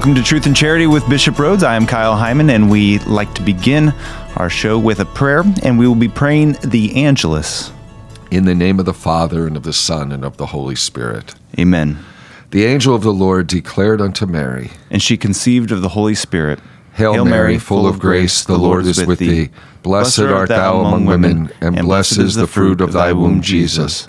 Welcome to Truth and Charity with Bishop Rhodes. I am Kyle Hyman, and we like to begin our show with a prayer, and we will be praying the Angelus. In the name of the Father, and of the Son, and of the Holy Spirit. Amen. The angel of the Lord declared unto Mary, and she conceived of the Holy Spirit. Hail Mary, full of grace, the Lord is with thee. Blessed art thou among women, and blessed is the fruit of thy womb, Jesus.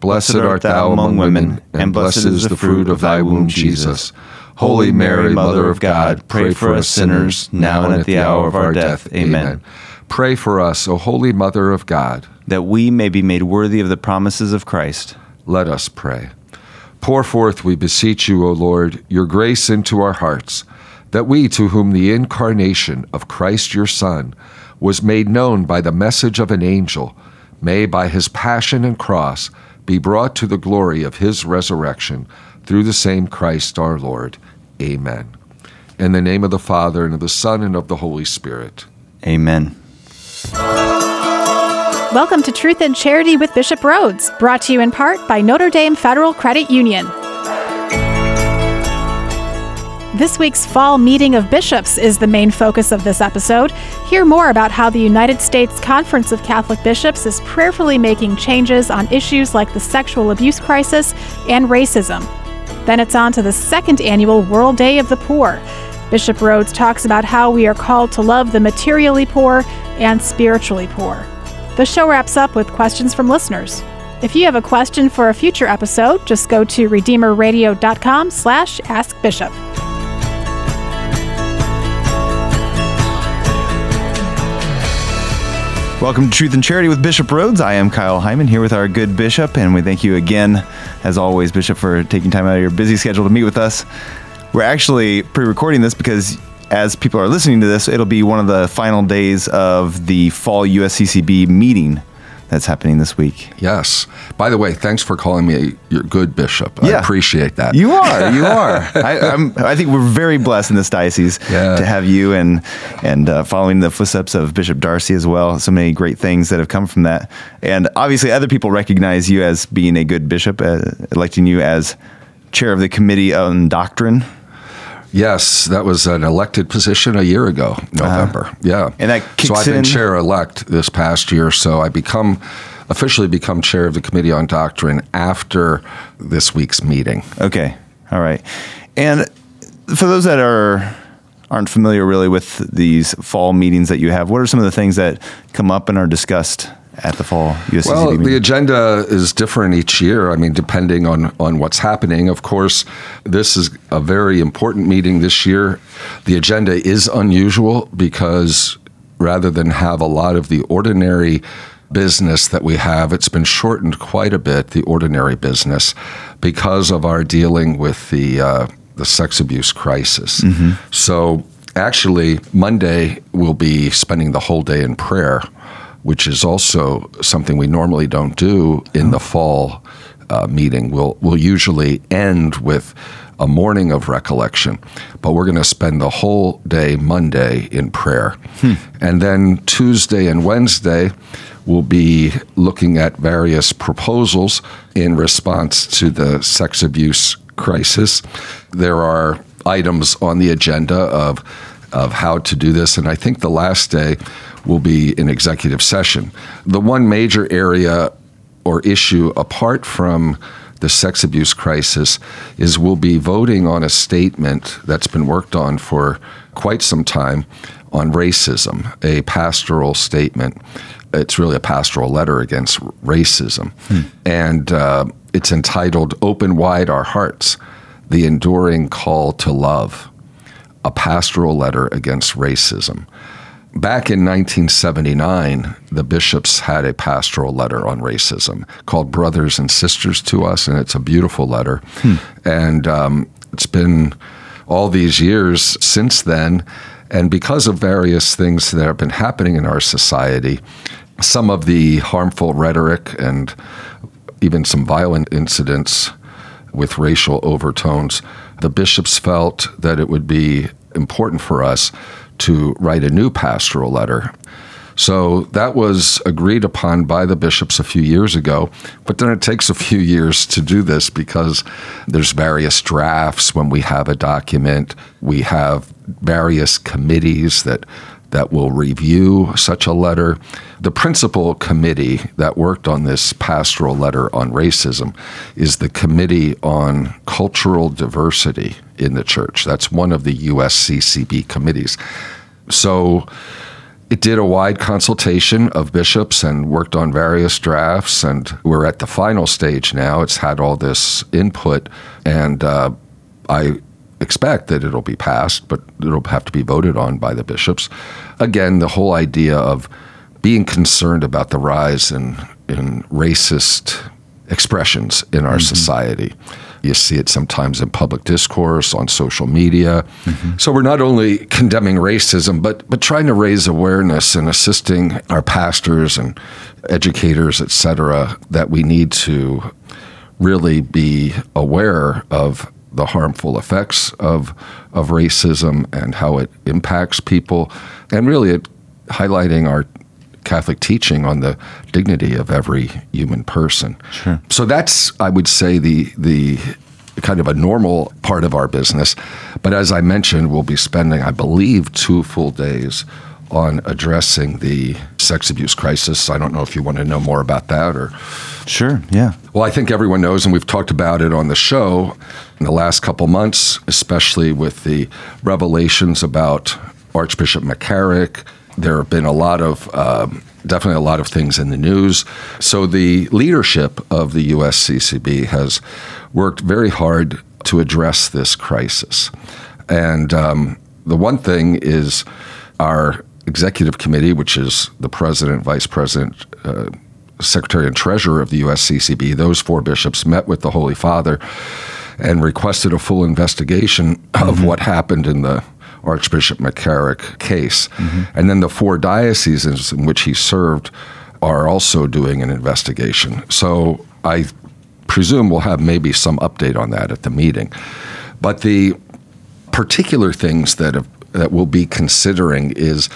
Blessed art thou among women, and blessed is the fruit of thy womb, Jesus. Holy Mary, Mother of God, pray for us sinners, now and at the hour of our death. Amen. Pray for us, O Holy Mother of God, that we may be made worthy of the promises of Christ. Let us pray. Pour forth, we beseech you, O Lord, your grace into our hearts, that we, to whom the incarnation of Christ your Son was made known by the message of an angel, may by his passion and cross be brought to the glory of his resurrection, through the same Christ our Lord. Amen. In the name of the Father, and of the Son, and of the Holy Spirit. Amen. Welcome to Truth and Charity with Bishop Rhodes, brought to you in part by Notre Dame Federal Credit Union. This week's Fall Meeting of Bishops is the main focus of this episode. Hear more about how the United States Conference of Catholic Bishops is prayerfully making changes on issues like the sexual abuse crisis and racism. Then it's on to the second annual World Day of the Poor. Bishop Rhodes talks about how we are called to love the materially poor and spiritually poor. The show wraps up with questions from listeners. If you have a question for a future episode, just go to redeemerradio.com/askbishop. Welcome to Truth and Charity with Bishop Rhodes. I am Kyle Hyman, here with our good bishop, and we thank you again, as always, Bishop, for taking time out of your busy schedule to meet with us. We're actually pre-recording this because, as people are listening to this, it'll be one of the final days of the fall USCCB meeting that's happening this week. Yes. By the way, thanks for calling me your good bishop. Yeah. I appreciate that. You are. I think we're very blessed in this diocese to have you and following the footsteps of Bishop Darcy as well. So many great things that have come from that. And obviously other people recognize you as being a good bishop, electing you as chair of the Committee on Doctrine. Yes, that was an elected position a year ago, November. Yeah. And that kicks in. So I've been chair-elect this past year, so I officially become chair of the Committee on Doctrine after this week's meeting. Okay. All right. And for those that aren't familiar really with these fall meetings that you have, what are some of the things that come up and are discussed at the fall USCCB meeting? The agenda is different each year, depending on what's happening. Of course, this is a very important meeting this year. The agenda is unusual because rather than have a lot of the ordinary business that we have, it's been shortened quite a bit, the ordinary business, because of our dealing with the sex abuse crisis. Mm-hmm. So actually, Monday, we'll be spending the whole day in prayer, which is also something we normally don't do in the fall meeting. We'll usually end with a morning of recollection, but we're going to spend the whole day Monday in prayer. And then Tuesday and Wednesday, we'll be looking at various proposals in response to the sex abuse crisis. There are items on the agenda of how to do this, and I think the last day will be an executive session. The one major area or issue apart from the sex abuse crisis is we'll be voting on a statement that's been worked on for quite some time on racism, a pastoral statement. It's really a pastoral letter against racism. And it's entitled, Open Wide Our Hearts, The Enduring Call to Love, a pastoral letter against racism. Back in 1979, the bishops had a pastoral letter on racism called Brothers and Sisters to Us, and it's a beautiful letter. And it's been all these years since then. And because of various things that have been happening in our society, some of the harmful rhetoric and even some violent incidents with racial overtones, the bishops felt that it would be important for us to write a new pastoral letter. So that was agreed upon by the bishops a few years ago, but then it takes a few years to do this because there's various drafts. When we have a document, we have various committees that will review such a letter. The principal committee that worked on this pastoral letter on racism is the Committee on Cultural Diversity in the Church. That's one of the USCCB committees. So it did a wide consultation of bishops and worked on various drafts, and we're at the final stage now. It's had all this input, and I expect that it'll be passed, but it'll have to be voted on by the bishops. Again, the whole idea of being concerned about the rise in racist expressions in our society. You see it sometimes in public discourse, on social media. So we're not only condemning racism, but trying to raise awareness and assisting our pastors and educators, et cetera, that we need to really be aware of the harmful effects of racism and how it impacts people, and really highlighting our Catholic teaching on the dignity of every human person. Sure. So that's, I would say, the kind of a normal part of our business. But as I mentioned, we'll be spending, I believe, 2 full days on addressing the sex abuse crisis. I don't know if you want to know more about that or... Sure, yeah. Well, I think everyone knows, and we've talked about it on the show in the last couple months, especially with the revelations about Archbishop McCarrick. There have been a lot of, definitely a lot of things in the news. So the leadership of the USCCB has worked very hard to address this crisis. And the one thing is our executive committee, which is the president, vice president, secretary and treasurer of the USCCB, those 4 bishops met with the Holy Father and requested a full investigation of what happened in the Archbishop McCarrick case. And then the 4 dioceses in which he served are also doing an investigation. So I presume we'll have maybe some update on that at the meeting. But the particular things that we'll be considering is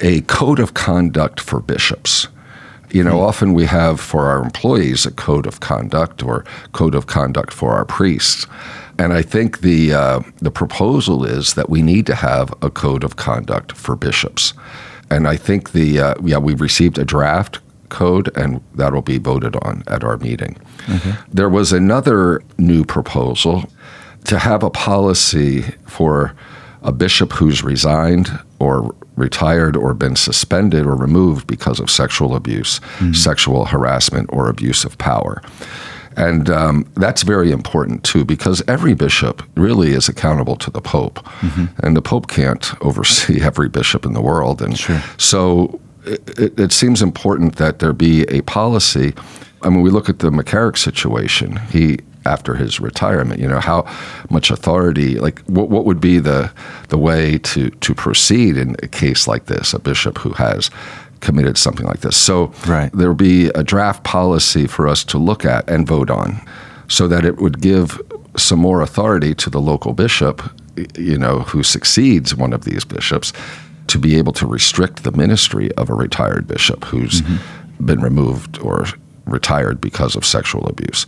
a code of conduct for bishops. You know, often we have for our employees a code of conduct or code of conduct for our priests. And I think the proposal is that we need to have a code of conduct for bishops. And I think we've received a draft code, and that'll be voted on at our meeting. There was another new proposal to have a policy for a bishop who's resigned or retired or been suspended or removed because of sexual abuse, sexual harassment, or abuse of power. And that's very important, too, because every bishop really is accountable to the Pope. And the Pope can't oversee every bishop in the world. And so it seems important that there be a policy. I mean, we look at the McCarrick situation. He, after his retirement, you know, how much authority, like what would be the way to proceed in a case like this, a bishop who has committed something like this. So there'll be a draft policy for us to look at and vote on so that it would give some more authority to the local bishop, you know, who succeeds one of these bishops to be able to restrict the ministry of a retired bishop who's been removed or retired because of sexual abuse.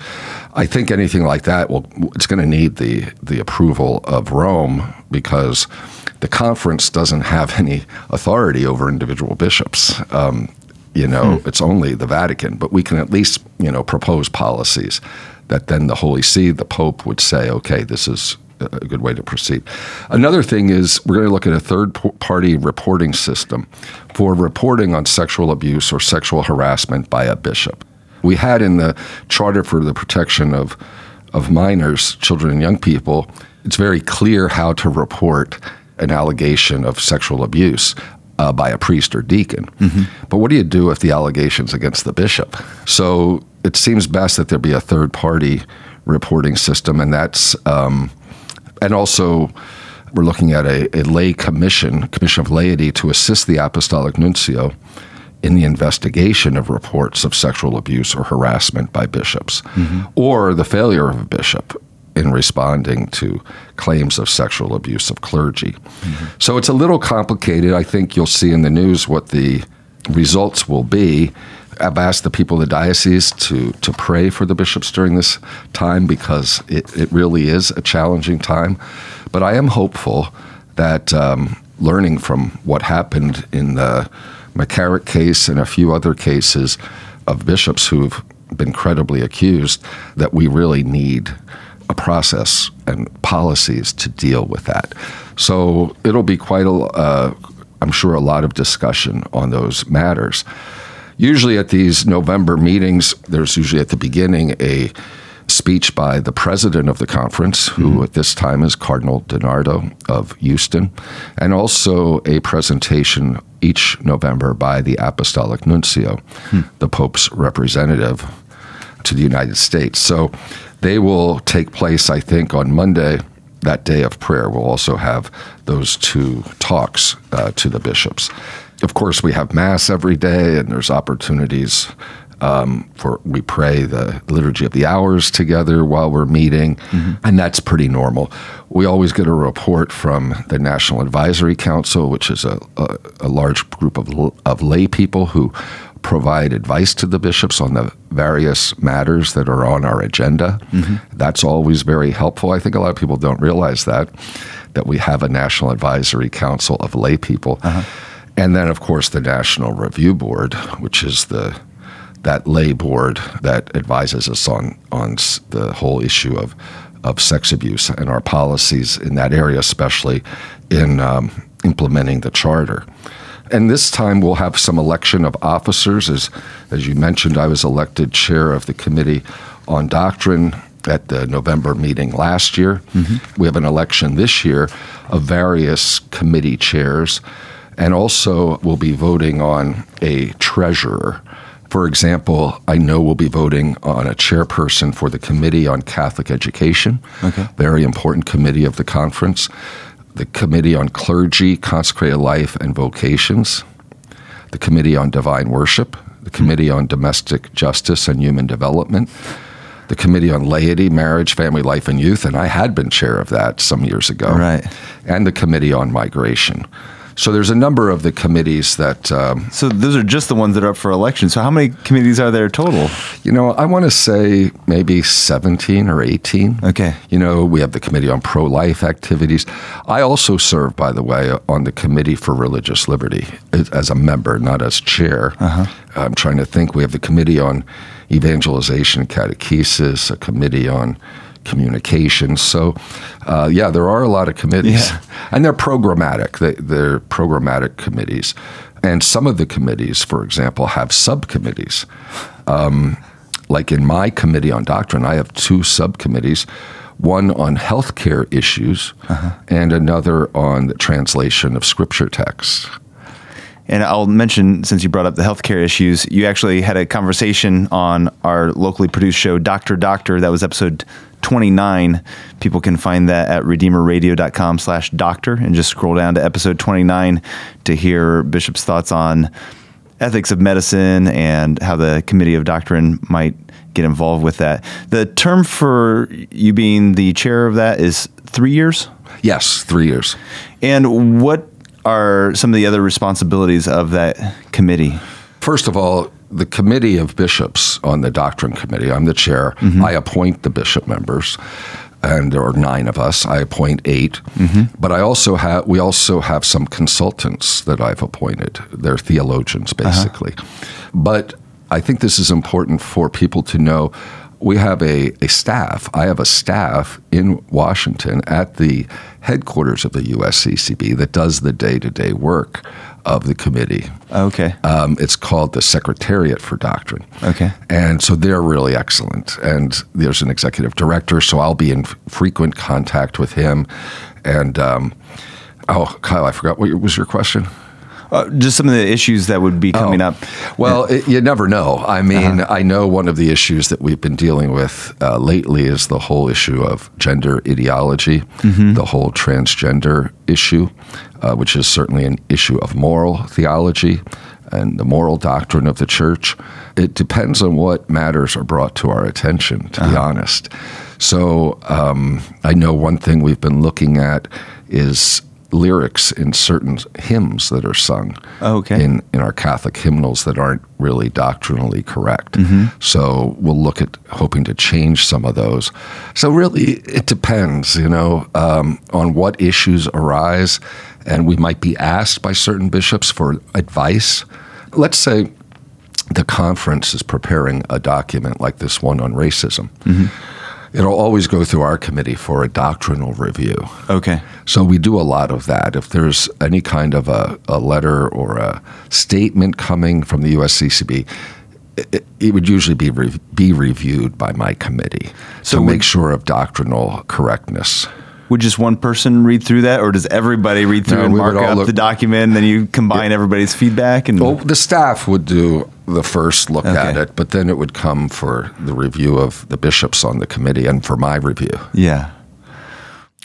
I think anything like that, well, it's going to need the approval of Rome because the conference doesn't have any authority over individual bishops. It's only the Vatican, but we can at least, you know, propose policies that then the Holy See, the Pope, would say, okay, this is a good way to proceed. Another thing is we're going to look at a third-party reporting system for reporting on sexual abuse or sexual harassment by a bishop. We had in the Charter for the Protection of Minors, Children and Young People, it's very clear how to report an allegation of sexual abuse by a priest or deacon. But what do you do if the allegation's against the bishop? So it seems best that there be a third-party reporting system, and that's, and also We're looking at a lay commission of laity to assist the Apostolic Nuncio in the investigation of reports of sexual abuse or harassment by bishops, mm-hmm. or the failure of a bishop in responding to claims of sexual abuse of clergy. Mm-hmm. So it's a little complicated. I think you'll see in the news what the results will be. I've asked the people of the diocese to pray for the bishops during this time because it really is a challenging time. But I am hopeful that learning from what happened in the McCarrick case and a few other cases of bishops who've been credibly accused, that we really need a process and policies to deal with that. So it'll be quite I'm sure, a lot of discussion on those matters. Usually at these November meetings, there's usually at the beginning a speech by the president of the conference, who mm-hmm. at this time is Cardinal DiNardo of Houston, and also a presentation each November by the Apostolic Nuncio, the Pope's representative to the United States. So they will take place, I think, on Monday. That day of prayer, we'll also have those two talks to the bishops. Of course, we have Mass every day, and there's opportunities we pray the Liturgy of the Hours together while we're meeting, mm-hmm. and that's pretty normal. We always get a report from the National Advisory Council, which is a large group of lay people who provide advice to the bishops on the various matters that are on our agenda. Mm-hmm. That's always very helpful. I think a lot of people don't realize that we have a National Advisory Council of lay people. Uh-huh. And then, of course, the National Review Board, which is that lay board that advises us on the whole issue of sex abuse and our policies in that area, especially in implementing the charter. And this time we'll have some election of officers. As you mentioned, I was elected chair of the Committee on Doctrine at the November meeting last year. Mm-hmm. We have an election this year of various committee chairs, and also we'll be voting on a treasurer. For example, I know we'll be voting on a chairperson for the Committee on Catholic Education, okay. Very important committee of the conference, the Committee on Clergy, Consecrated Life, and Vocations, the Committee on Divine Worship, the Committee on Domestic Justice and Human Development, the Committee on Laity, Marriage, Family Life, and Youth, and I had been chair of that some years ago, right. and the Committee on Migration. So there's a number of the committees that... So those are just the ones that are up for election. So how many committees are there total? I want to say maybe 17 or 18. Okay. We have the Committee on Pro-Life Activities. I also serve, by the way, on the Committee for Religious Liberty as a member, not as chair. Uh-huh. I'm trying to think. We have the Committee on Evangelization and Catechesis, a Committee on Communications. So, there are a lot of committees, and they're programmatic. They're programmatic committees, and some of the committees, for example, have subcommittees. Like in my Committee on Doctrine, I have two subcommittees: one on healthcare issues, uh-huh. and another on the translation of scripture texts. And I'll mention, since you brought up the healthcare issues, you actually had a conversation on our locally produced show, Dr. Doctor. That was episode 29. People can find that at redeemerradio.com/doctor and just scroll down to episode 29 to hear Bishop's thoughts on ethics of medicine and how the Committee of Doctrine might get involved with that. The term for you being the chair of that is 3 years? Yes, 3 years. And what are some of the other responsibilities of that committee? First of all, the Committee of Bishops on the Doctrine Committee, I'm the chair. Mm-hmm. I appoint the bishop members, and there are 9 of us. I appoint 8. Mm-hmm. But we also have some consultants that I've appointed. They're theologians, basically. Uh-huh. But I think this is important for people to know. We have a staff. I have a staff in Washington at the headquarters of the USCCB that does the day-to-day work of the committee. Okay. It's called the Secretariat for Doctrine. Okay. And so they're really excellent. And there's an executive director, so I'll be in frequent contact with him. And Kyle, I forgot, what was your question? Just some of the issues that would be coming up. Well, you never know. I mean, I know one of the issues that we've been dealing with lately is the whole issue of gender ideology, the whole transgender issue, which is certainly an issue of moral theology and the moral doctrine of the church. It depends on what matters are brought to our attention, to be honest. So I know one thing we've been looking at is lyrics in certain hymns that are sung in our Catholic hymnals that aren't really doctrinally correct. So we'll look at hoping to change some of those. So really, it depends, you know, on what issues arise, and we might be asked by certain bishops for advice. Let's say the conference is preparing a document like this one on racism. It'll always go through our committee for a doctrinal review. So we do a lot of that. If there's any kind of a letter or a statement coming from the USCCB, it would usually be reviewed by my committee to make sure of doctrinal correctness. Would just one person read through that, or does everybody read through and mark up the document, and then you combine everybody's feedback? And the staff would do the first look at it, but then it would come for the review of the bishops on the committee and for my review.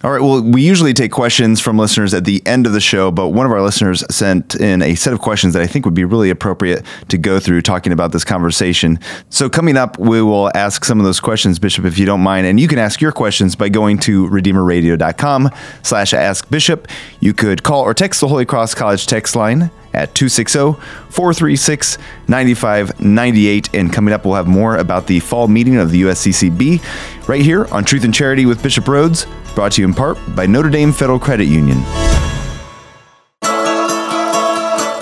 All right, well, we usually take questions from listeners at the end of the show, but one of our listeners sent in a set of questions that I think would be really appropriate to go through talking about this conversation. So coming up, we will ask some of those questions, Bishop, if you don't mind. And you can ask your questions by going to redeemerradio.com/askbishop. You could call or text the Holy Cross College text line at 260-436-9598. And coming up, we'll have more about the fall meeting of the USCCB right here on Truth and Charity with Bishop Rhodes, brought to you in part by Notre Dame Federal Credit Union.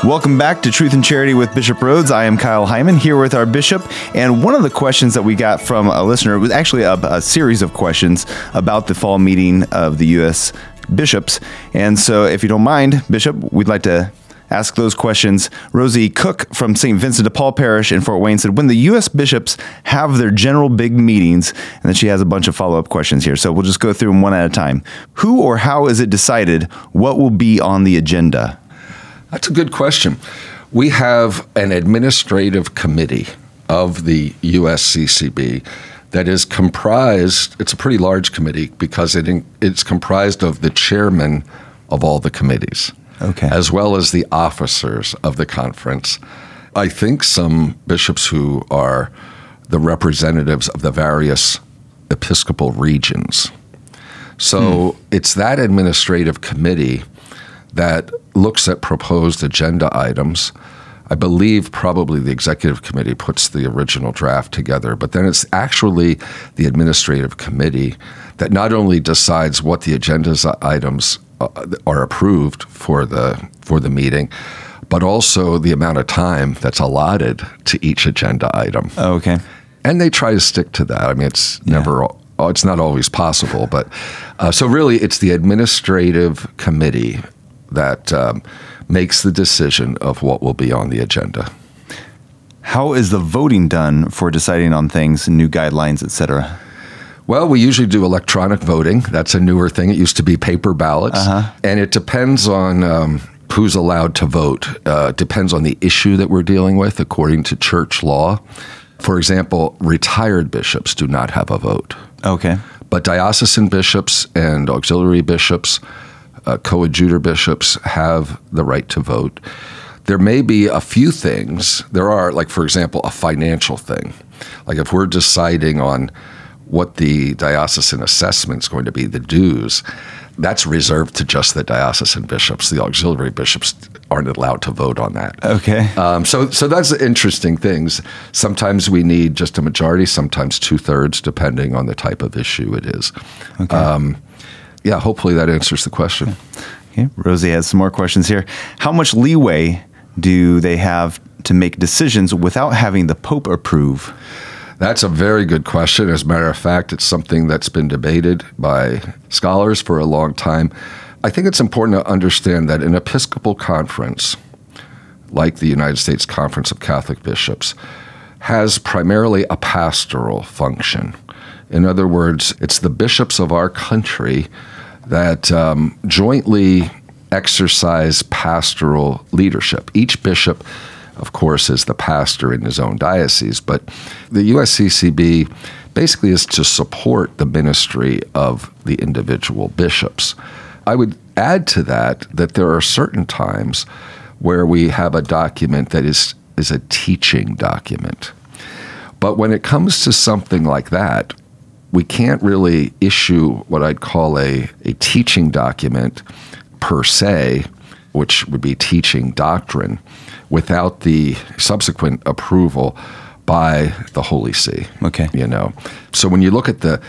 Welcome back to Truth and Charity with Bishop Rhodes. I am Kyle Hyman here with our bishop. And one of the questions that we got from a listener, it was actually a series of questions about the fall meeting of the U.S. bishops. And so if you don't mind, Bishop, we'd like to ask those questions. Rosie Cook from St. Vincent de Paul Parish in Fort Wayne said, when the U.S. bishops have their general big meetings, and then she has a bunch of follow-up questions here, so we'll just go through them one at a time. Who or how is it decided what will be on the agenda? That's a good question. We have an administrative committee of the USCCB that is comprised, it's a pretty large committee because it's comprised of the chairman of all the committees. As well as the officers of the conference. I think some bishops who are the representatives of the various episcopal regions. So it's that administrative committee that looks at proposed agenda items. I believe probably the executive committee puts the original draft together, but then it's actually the administrative committee that not only decides what the agenda items are approved for the meeting, but also the amount of time that's allotted to each agenda item. And they try to stick to that. I mean, it's never, it's not always possible, but so really it's the administrative committee that makes the decision of what will be on the agenda. How is the voting done for deciding on things, new guidelines, et cetera? Well, we usually do electronic voting. That's a newer thing. It used to be paper ballots. And it depends on who's allowed to vote. Depends on the issue that we're dealing with according to church law. For example, retired bishops do not have a vote. But diocesan bishops and auxiliary bishops, coadjutor bishops have the right to vote. There may be a few things. There are, like, for example, a financial thing. Like if we're deciding on what the diocesan assessment is going to be, the dues, that's reserved to just the diocesan bishops. The auxiliary bishops aren't allowed to vote on that. So that's interesting things. Sometimes we need just a majority, sometimes two-thirds, depending on the type of issue it is. Hopefully that answers the question. Rosie has some more questions here. How much leeway do they have to make decisions without having the Pope approve? That's a very good question. As a matter of fact, it's something that's been debated by scholars for a long time. I think it's important to understand that an Episcopal conference, like the United States Conference of Catholic Bishops, has primarily a pastoral function. In other words, it's the bishops of our country that jointly exercise pastoral leadership. Each bishop, of course, is the pastor in his own diocese, but the USCCB basically is to support the ministry of the individual bishops. I would add to that that there are certain times where we have a document that is a teaching document. But when it comes to something like that, we can't really issue what I'd call a teaching document per se, which would be teaching doctrine, without the subsequent approval by the Holy See. Okay. You know. So when you look at the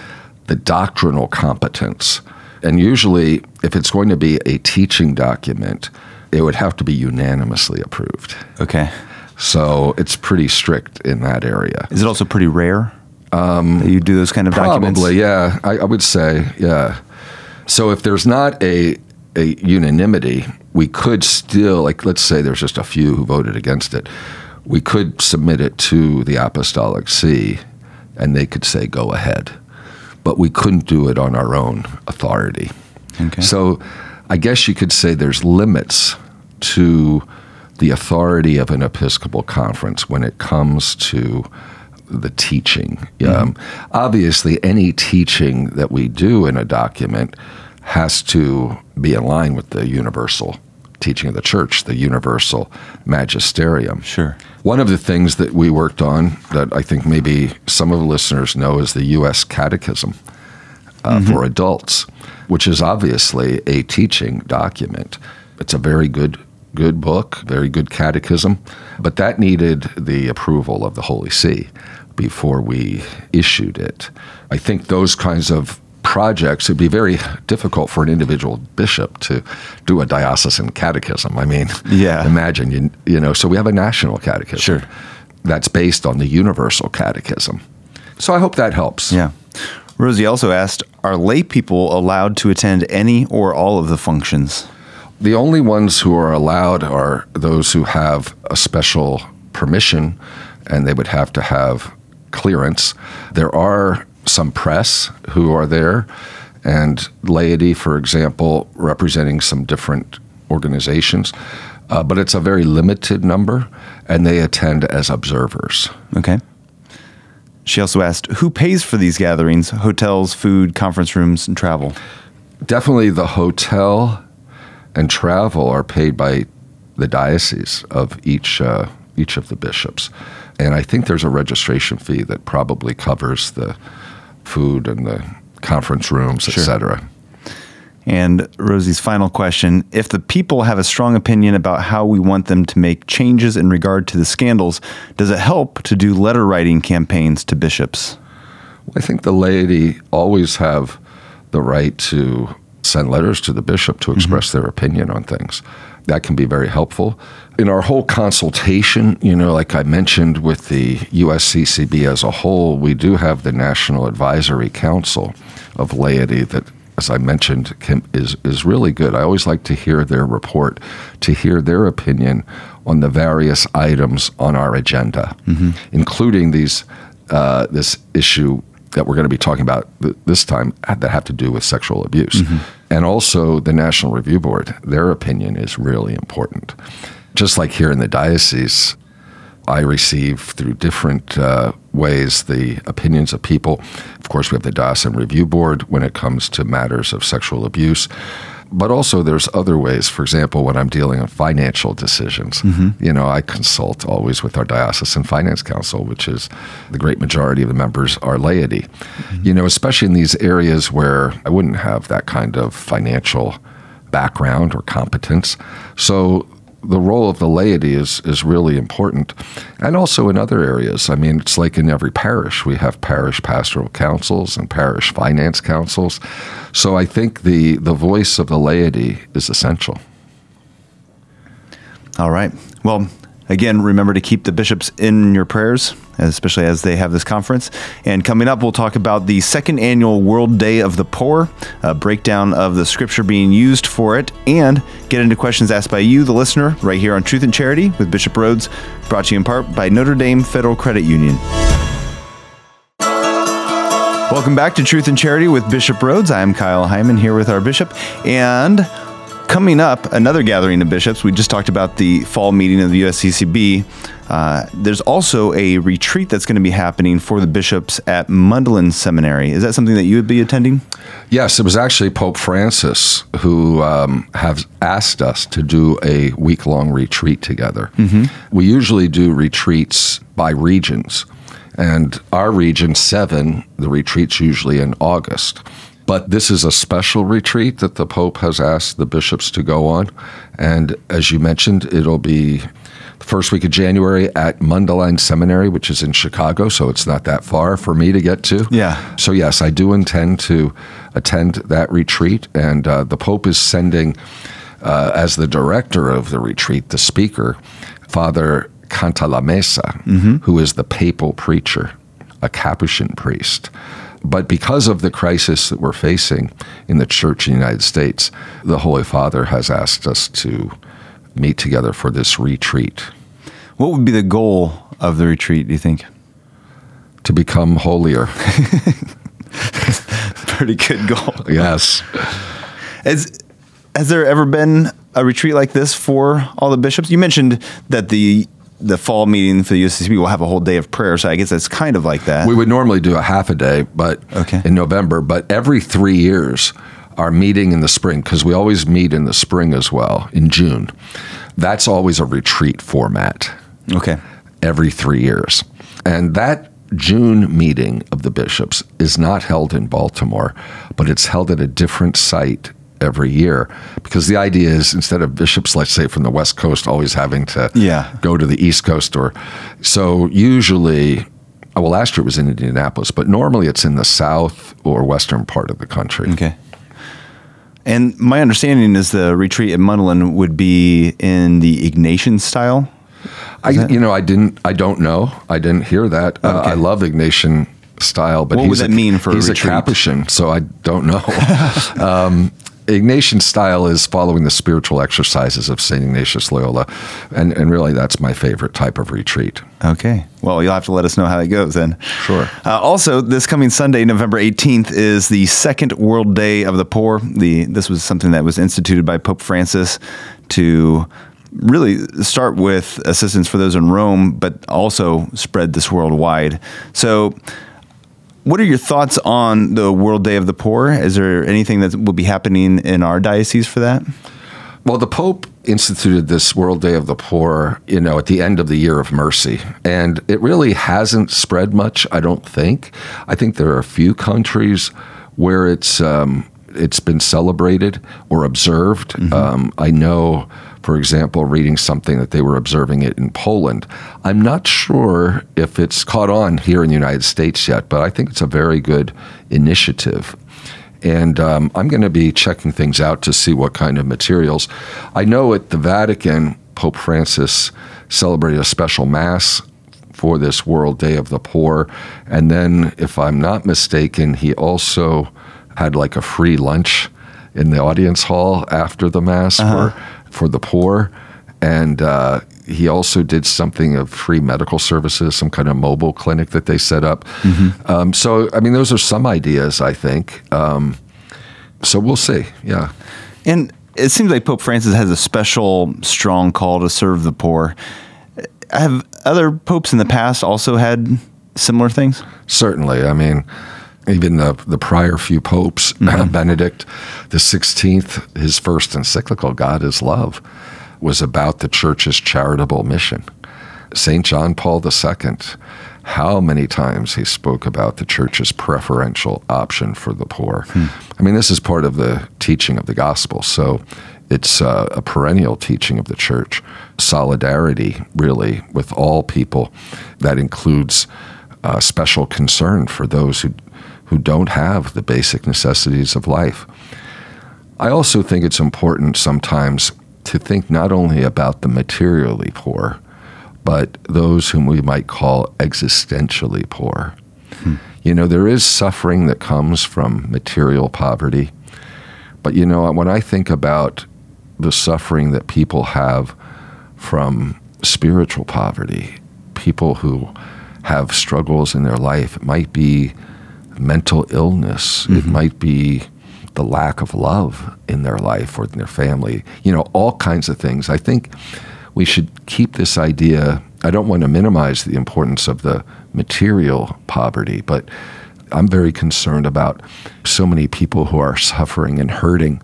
doctrinal competence, and usually if it's going to be a teaching document, it would have to be unanimously approved. Okay. So it's pretty strict in that area. Is it also pretty rare that you do those kind of documents? Probably, yeah. I would say, yeah. So if there's not a unanimity, we could still, like let's say there's just a few who voted against it, we could submit it to the Apostolic See and they could say go ahead. But we couldn't do it on our own authority. Okay. So I guess you could say there's limits to the authority of an Episcopal conference when it comes to the teaching. Mm-hmm. Obviously, any teaching that we do in a document has to be in line with the universal teaching of the church, the universal magisterium. Sure. One of the things that we worked on that I think maybe some of the listeners know is the U.S. Catechism for adults, which is obviously a teaching document. It's a very good book, very good catechism, but that needed the approval of the Holy See before we issued it. I think those kinds of projects, it'd be very difficult for an individual bishop to do a diocesan catechism. I mean, imagine, you know, so we have a national catechism. Sure. That's based on the universal catechism. So I hope that helps. Yeah. Rosie also asked, are lay people allowed to attend any or all of the functions? The only ones who are allowed are those who have a special permission, and they would have to have clearance. There are some press who are there, and laity, for example, representing some different organizations. But it's a very limited number, and they attend as observers. Okay. She also asked, who pays for these gatherings? Hotels, food, conference rooms, and travel? Definitely the hotel and travel are paid by the diocese of each of the bishops. And I think there's a registration fee that probably covers the food and the conference rooms, et cetera. And Rosie's final question, if the people have a strong opinion about how we want them to make changes in regard to the scandals, does it help to do letter writing campaigns to bishops? Well, I think the laity always have the right to send letters to the bishop to express their opinion on things. That can be very helpful. In our whole consultation, you know, like I mentioned with the USCCB as a whole, we do have the National Advisory Council of Laity that, as I mentioned, is really good. I always like to hear their report, to hear their opinion on the various items on our agenda, including these this issue that we're going to be talking about this time that have to do with sexual abuse. And also the National Review Board, their opinion is really important. Just like here in the diocese, I receive through different ways the opinions of people. Of course, we have the Diocesan Review Board when it comes to matters of sexual abuse. But also there's other ways. For example, when I'm dealing with financial decisions, you know, I consult always with our Diocesan Finance Council, which is the great majority of the members are laity. You know, especially in these areas where I wouldn't have that kind of financial background or competence. So the role of the laity is really important. And also in other areas. I mean, it's like in every parish, we have parish pastoral councils and parish finance councils. So I think the voice of the laity is essential. All right. Well, again, remember to keep the bishops in your prayers, especially as they have this conference. And coming up, we'll talk about the second annual World Day of the Poor, a breakdown of the scripture being used for it, and get into questions asked by you, the listener, right here on Truth and Charity with Bishop Rhodes, brought to you in part by Notre Dame Federal Credit Union. Welcome back to Truth and Charity with Bishop Rhodes. I'm Kyle Hyman here with our bishop, and Coming up, another gathering of bishops. We just talked about the fall meeting of the USCCB. There's also a retreat that's going to be happening for the bishops at Mundelein Seminary. Is that something that you would be attending? Yes, it was actually Pope Francis who has asked us to do a week-long retreat together. Mm-hmm. We usually do retreats by regions, and our region 7, the retreat's usually in August. But this is a special retreat that the Pope has asked the bishops to go on. And as you mentioned, it'll be the first week of January at Mundelein Seminary, which is in Chicago, so it's not that far for me to get to. Yeah. So yes, I do intend to attend that retreat. And the Pope is sending, as the director of the retreat, the speaker, Father Cantalamessa, mm-hmm. who is the papal preacher, a Capuchin priest. But because of the crisis that we're facing in the Church in the United States, the Holy Father has asked us to meet together for this retreat. What would be the goal of the retreat, do you think? To become holier. Pretty good goal. Yes. Has there ever been a retreat like this for all the bishops? You mentioned that the fall meeting for the USCCB will have a whole day of prayer, so I guess it's kind of like that. We would normally do a half a day in November, but every 3 years, our meeting in the spring, because we always meet in the spring as well, in June, that's always a retreat format. Okay. Every 3 years. And that June meeting of the bishops is not held in Baltimore, but it's held at a different site every year, because the idea is, instead of bishops, let's say, from the West Coast always having to go to the East Coast, so usually, well, last year it was in Indianapolis, but normally it's in the south or western part of the country. Okay. And my understanding is the retreat at Mundelein would be in the Ignatian style? I didn't hear that. Okay. I love Ignatian style, but what would that mean for a retreat? He's a Capuchin, so I don't know. Ignatian style is following the spiritual exercises of St. Ignatius Loyola, and really that's my favorite type of retreat. Okay. Well, you'll have to let us know how it goes then. Sure. Also, this coming Sunday, November 18th, is the Second World Day of the Poor. This was something that was instituted by Pope Francis to really start with assistance for those in Rome, but also spread this worldwide. So, what are your thoughts on the World Day of the Poor? Is there anything that will be happening in our diocese for that? Well, the Pope instituted this World Day of the Poor, at the end of the Year of Mercy, and it really hasn't spread much, I don't think. I think there are a few countries where it's been celebrated or observed. Mm-hmm. I know, for example, reading something that they were observing it in Poland. I'm not sure if it's caught on here in the United States yet, but I think it's a very good initiative. And I'm going to be checking things out to see what kind of materials. I know at the Vatican, Pope Francis celebrated a special Mass for this World Day of the Poor. And then, if I'm not mistaken, he also had like a free lunch in the audience hall after the Mass for the poor. And he also did something of free medical services, some kind of mobile clinic that they set up. Mm-hmm. Those are some ideas, I think. So we'll see. Yeah. And it seems like Pope Francis has a special strong call to serve the poor. Have other popes in the past also had similar things? Certainly. I mean, even the prior few popes, mm-hmm. Benedict XVI, his first encyclical, God is Love, was about the Church's charitable mission. Saint John Paul II, how many times he spoke about the Church's preferential option for the poor. Hmm. This is part of the teaching of the gospel, so it's a perennial teaching of the Church. Solidarity, really, with all people. That includes special concern for those who don't have the basic necessities of life. I also think it's important sometimes to think not only about the materially poor, but those whom we might call existentially poor. Hmm. There is suffering that comes from material poverty, but when I think about the suffering that people have from spiritual poverty, people who have struggles in their life, it might be mental illness, mm-hmm. it might be the lack of love in their life or in their family, you know, all kinds of things. I think we should keep this idea. I don't want to minimize the importance of the material poverty, but I'm very concerned about so many people who are suffering and hurting.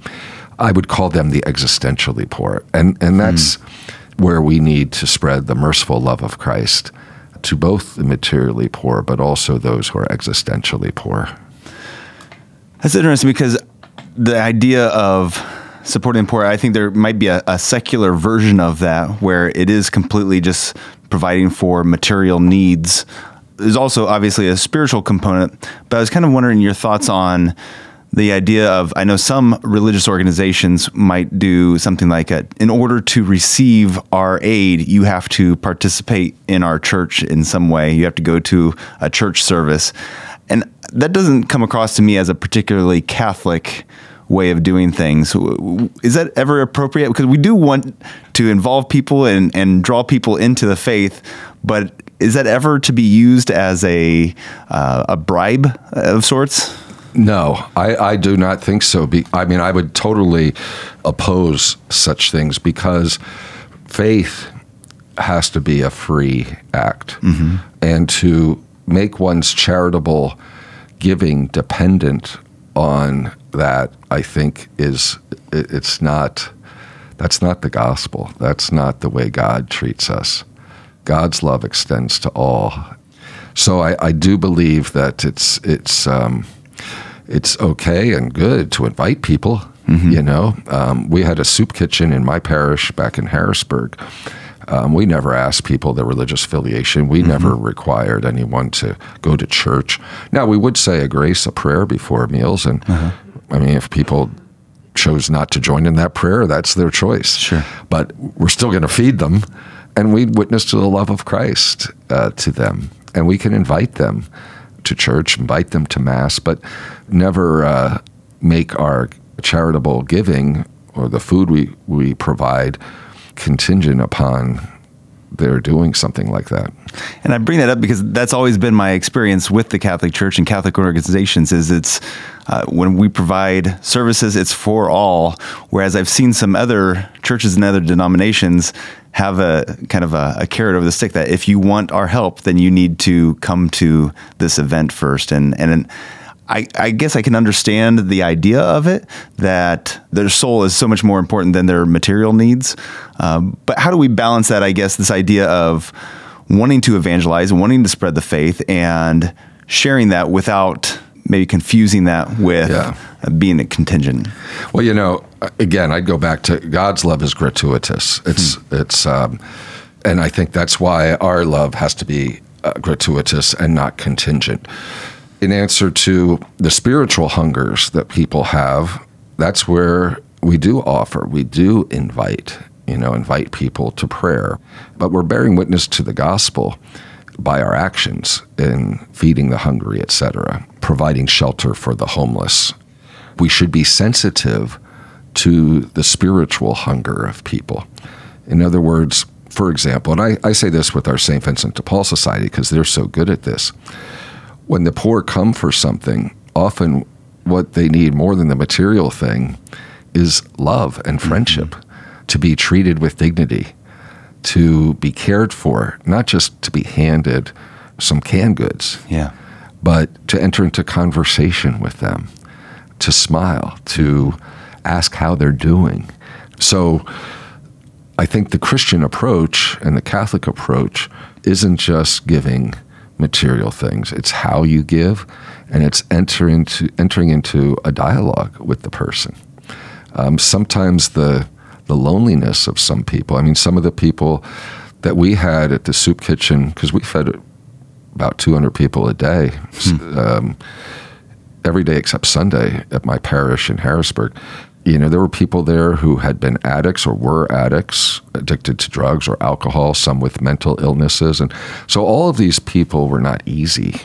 I would call them the existentially poor. And that's where we need to spread the merciful love of Christ to both the materially poor, but also those who are existentially poor. That's interesting, because the idea of supporting poor, I think there might be a secular version of that where it is completely just providing for material needs. There's also obviously a spiritual component, but I was kind of wondering your thoughts on the idea of, I know some religious organizations might do something like, in order to receive our aid, you have to participate in our church in some way. You have to go to a church service. And that doesn't come across to me as a particularly Catholic way of doing things. Is that ever appropriate? Because we do want to involve people and draw people into the faith, but is that ever to be used as a bribe of sorts? No, I do not think so. I would totally oppose such things, because faith has to be a free act. Mm-hmm. And to make one's charitable giving dependent on that, I think that's not the gospel. That's not the way God treats us. God's love extends to all. So I do believe that it's okay and good to invite people, you know. We had a soup kitchen in my parish back in Harrisburg. We never asked people their religious affiliation. We never required anyone to go to church. Now, we would say a grace, a prayer before meals. And I mean, if people chose not to join in that prayer, that's their choice. Sure. But we're still going to feed them. And we witness to the love of Christ to them. And we can invite them to church, invite them to Mass, but never make our charitable giving or the food we provide contingent upon they're doing something like that. And I bring that up because that's always been my experience with the Catholic Church and Catholic organizations, is it's when we provide services, it's for all, whereas I've seen some other churches and other denominations have a kind of a carrot over the stick that if you want our help, then you need to come to this event first. And I guess I can understand the idea of it, that their soul is so much more important than their material needs. But how do we balance that, I guess, this idea of wanting to evangelize, wanting to spread the faith, and sharing that without maybe confusing that with being a contingent? Well, you know, again, I'd go back to God's love is gratuitous. And I think that's why our love has to be gratuitous and not contingent. In answer to the spiritual hungers that people have, that's where we do offer, we do invite people to prayer. But we're bearing witness to the gospel by our actions in feeding the hungry, etc., providing shelter for the homeless. We should be sensitive to the spiritual hunger of people. In other words, for example, and I say this with our St. Vincent de Paul Society because they're so good at this, when the poor come for something, often what they need more than the material thing is love and friendship, to be treated with dignity, to be cared for, not just to be handed some canned goods, but to enter into conversation with them, to smile, to ask how they're doing. So I think the Christian approach and the Catholic approach isn't just giving material things. It's how you give, and it's entering into a dialogue with the person. Sometimes the loneliness of some people, I mean, some of the people that we had at the soup kitchen, because we fed about 200 people a day, every day except Sunday at my parish in Harrisburg. You know, there were people there who had been addicts or were addicts, addicted to drugs or alcohol, some with mental illnesses. And so all of these people were not easy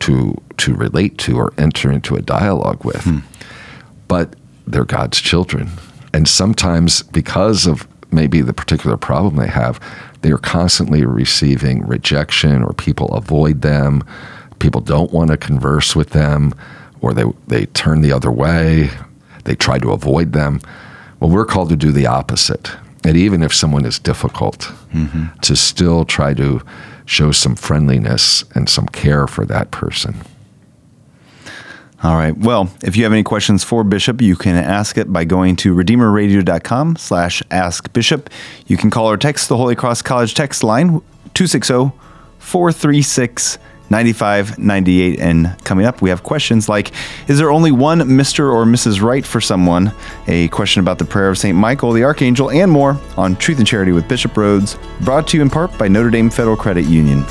to relate to or enter into a dialogue with. But they're God's children. And sometimes because of maybe the particular problem they have, they are constantly receiving rejection, or people avoid them, people don't want to converse with them, or they turn the other way. They try to avoid them. Well, we're called to do the opposite. And even if someone is difficult, mm-hmm. to still try to show some friendliness and some care for that person. All right. Well, if you have any questions for Bishop, you can ask it by going to redeemerradio.com/askbishop. You can call or text the Holy Cross College text line, 260-436-9598. And coming up, we have questions like, is there only one Mr. or Mrs. Wright for someone? A question about the prayer of St. Michael the Archangel, and more on Truth and Charity with Bishop Rhodes, brought to you in part by Notre Dame Federal Credit Union.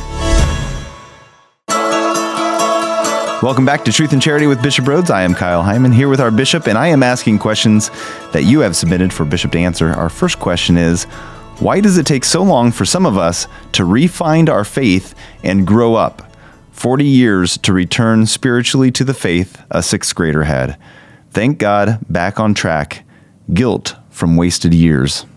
Welcome back to Truth and Charity with Bishop Rhodes. I am Kyle Hyman here with our bishop, and I am asking questions that you have submitted for Bishop to answer. Our first question is, why does it take so long for some of us to refind our faith and grow up? 40 years to return spiritually to the faith a sixth grader had. Thank God, back on track. Guilt from wasted years.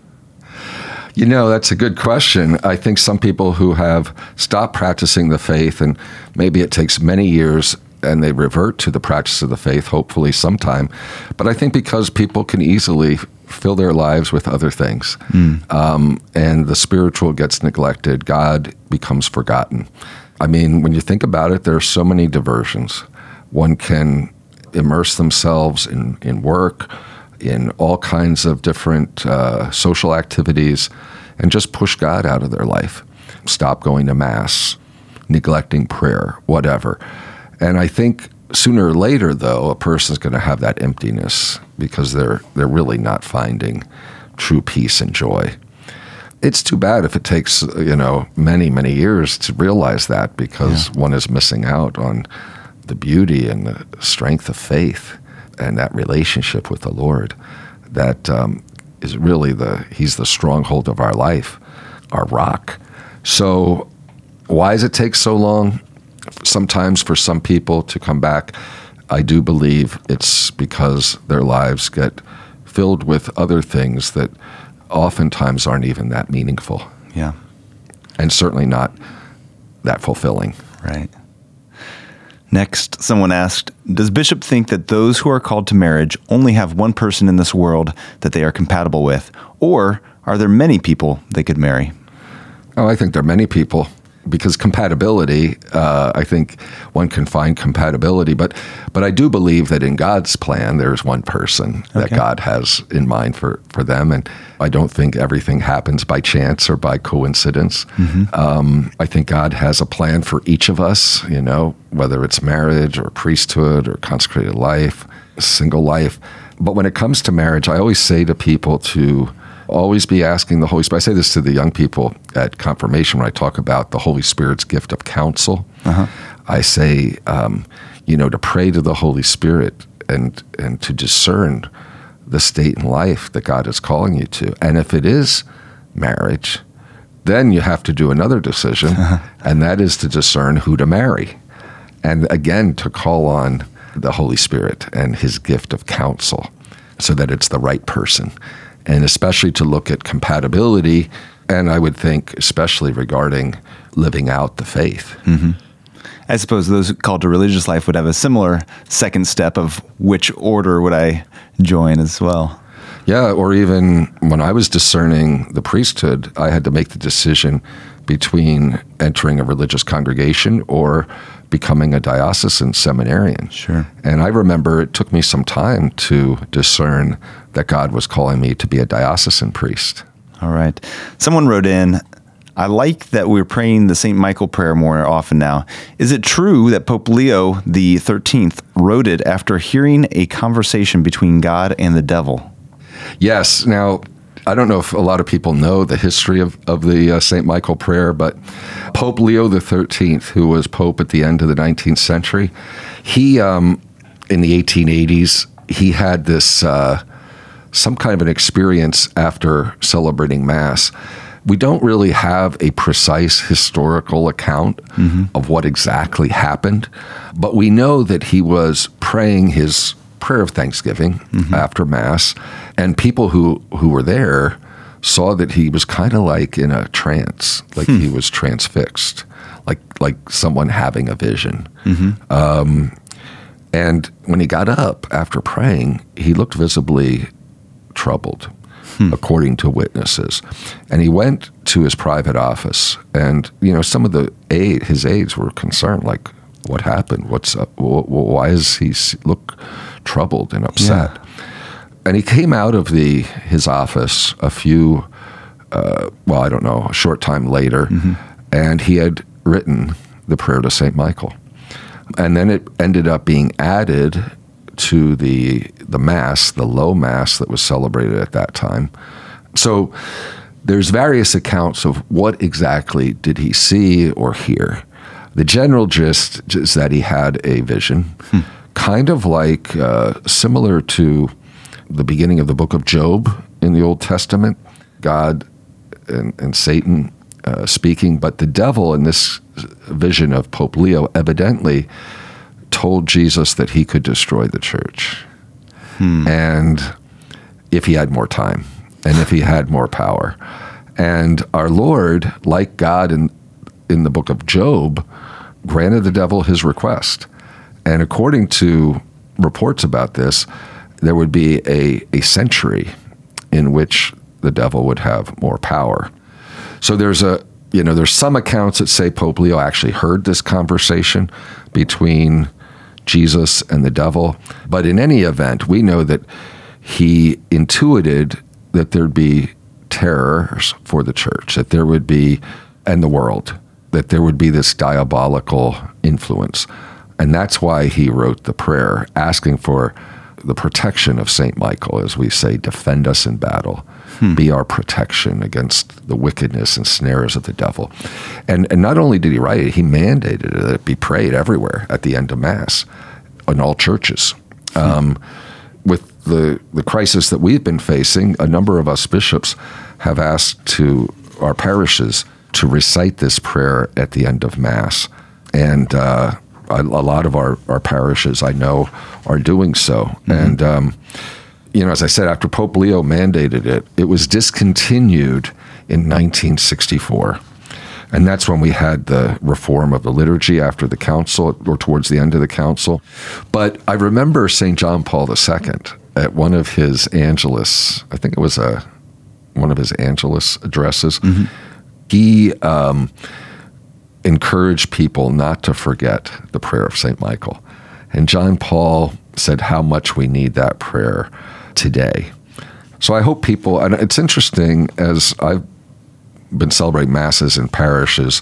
You know, that's a good question. I think some people who have stopped practicing the faith, and maybe it takes many years, and they revert to the practice of the faith, hopefully sometime. But I think because people can easily fill their lives with other things, and the spiritual gets neglected, God becomes forgotten. I mean, when you think about it, there are so many diversions. One can immerse themselves in work, in all kinds of different social activities, and just push God out of their life. Stop going to Mass, neglecting prayer, whatever. And I think sooner or later, though, a person's going to have that emptiness because they're really not finding true peace and joy. It's too bad if it takes, you know, many, many years to realize that, because one is missing out on the beauty and the strength of faith and that relationship with the Lord that is really he's the stronghold of our life, our rock. So why does it take so long? Sometimes for some people to come back, I do believe it's because their lives get filled with other things that oftentimes aren't even that meaningful. Yeah. And certainly not that fulfilling. Right. Next, someone asked, does Bishop think that those who are called to marriage only have one person in this world that they are compatible with, or are there many people they could marry? Oh, I think there are many people. Because compatibility, I think one can find compatibility, but I do believe that in God's plan, there's one person that God has in mind for them, and I don't think everything happens by chance or by coincidence. Mm-hmm. I think God has a plan for each of us, you know, whether it's marriage or priesthood or consecrated life, single life. But when it comes to marriage, I always say to people to always be asking the Holy Spirit. I say this to the young people at confirmation when I talk about the Holy Spirit's gift of counsel. Uh-huh. I say, you know, to pray to the Holy Spirit and to discern the state in life that God is calling you to. And if it is marriage, then you have to do another decision, and that is to discern who to marry. And again, to call on the Holy Spirit and his gift of counsel so that it's the right person. And especially to look at compatibility, and I would think especially regarding living out the faith. Mm-hmm. I suppose those called to religious life would have a similar second step of which order would I join as well. Yeah, or even when I was discerning the priesthood, I had to make the decision between entering a religious congregation or becoming a diocesan seminarian. Sure. And I remember it took me some time to discern that God was calling me to be a diocesan priest. All right. Someone wrote in, I like that we're praying the St. Michael prayer more often now. Is it true that Pope Leo XIII wrote it after hearing a conversation between God and the devil? Yes. Now, I don't know if a lot of people know the history of the St. Michael prayer, but Pope Leo XIII, who was Pope at the end of the 19th century, he, in the 1880s, he had this, some kind of an experience after celebrating Mass. We don't really have a precise historical account of what exactly happened, but we know that he was praying his prayer of thanksgiving after Mass, and people who were there saw that he was kind of like in a trance, like he was transfixed, like someone having a vision. And when he got up after praying, he looked visibly troubled, according to witnesses. And he went to his private office, and some of the his aides were concerned, like, what happened? What's up? Why does he look troubled and upset? Yeah. And he came out of his office a short time later, and he had written the prayer to St. Michael. And then it ended up being added to the Mass, the low Mass that was celebrated at that time. So there's various accounts of what exactly did he see or hear. The general gist is that he had a vision, kind of like similar to the beginning of the book of Job in the Old Testament, God and Satan speaking, but the devil in this vision of Pope Leo evidently told Jesus that he could destroy the church. And if he had more time, and if he had more power. And our Lord, like God in the book of Job, granted the devil his request. And according to reports about this, there would be a century in which the devil would have more power. So there's some accounts that say Pope Leo actually heard this conversation between Jesus and the devil. But in any event, we know that he intuited that there'd be terrors for the church, that there would be, and the world, that there would be this diabolical influence. And that's why he wrote the prayer, asking for the protection of St. Michael, as we say, defend us in battle. Be our protection against the wickedness and snares of the devil. And not only did he write it, he mandated that it be prayed everywhere at the end of Mass, in all churches. With the crisis that we've been facing, a number of us bishops have asked to our parishes to recite this prayer at the end of Mass. And a lot of our parishes, I know, are doing so. And as I said, after Pope Leo mandated it, it was discontinued in 1964. And that's when we had the reform of the liturgy after the council, or towards the end of the council. But I remember St. John Paul II at one of his Angelus, I think it was one of his Angelus addresses, he encouraged people not to forget the prayer of St. Michael. And John Paul said how much we need that prayer today. So I hope people, and it's interesting, as I've been celebrating Masses in parishes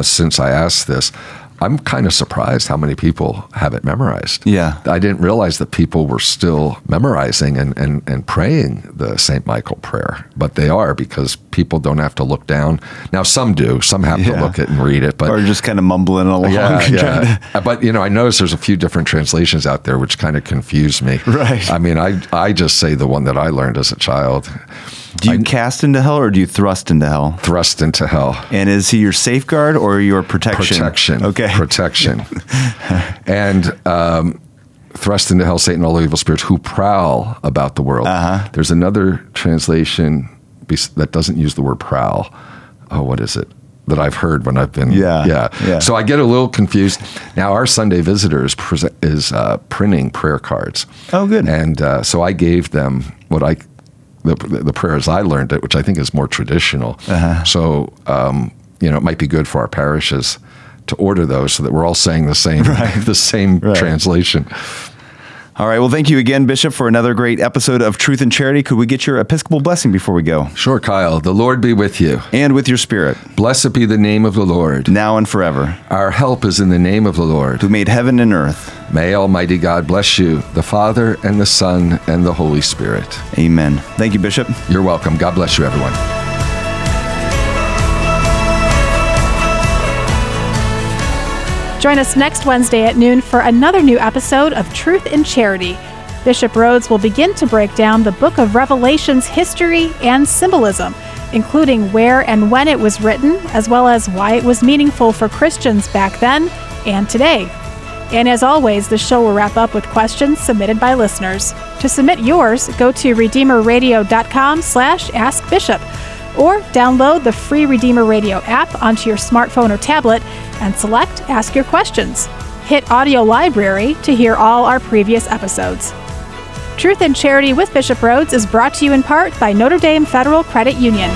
since I asked this, I'm kind of surprised how many people have it memorized. Yeah. I didn't realize that people were still memorizing and praying the St. Michael prayer, but they are, because people don't have to look down. Now, some do. Some have to look it and read it. But or just kind of mumbling along. Yeah. But, I noticed there's a few different translations out there which kind of confuse me. Right. I mean, I just say the one that I learned as a child. Do you cast into hell, or do you thrust into hell? Thrust into hell. And is he your safeguard or your protection? Protection. Okay. Protection. And thrust into hell, Satan, all evil spirits who prowl about the world. There's another translation that doesn't use the word prowl. Oh, what is it? That I've heard when I've been... Yeah. So I get a little confused. Now, our Sunday Visitor is printing prayer cards. Oh, good. And so I gave them what I... The prayer as I learned it, which I think is more traditional. So, it might be good for our parishes to order those so that we're all saying the same, translation. All right. Well, thank you again, Bishop, for another great episode of Truth and Charity. Could we get your Episcopal blessing before we go? Sure, Kyle. The Lord be with you. And with your spirit. Blessed be the name of the Lord. Now and forever. Our help is in the name of the Lord, who made heaven and earth. May Almighty God bless you, the Father, and the Son, and the Holy Spirit. Amen. Thank you, Bishop. You're welcome. God bless you, everyone. Join us next Wednesday at noon for another new episode of Truth and Charity. Bishop Rhodes will begin to break down the Book of Revelation's history and symbolism, including where and when it was written, as well as why it was meaningful for Christians back then and today. And as always, the show will wrap up with questions submitted by listeners. To submit yours, go to redeemerradio.com/askbishop, or download the free Redeemer Radio app onto your smartphone or tablet and select Ask Your Questions. Hit Audio Library to hear all our previous episodes. Truth and Charity with Bishop Rhodes is brought to you in part by Notre Dame Federal Credit Union.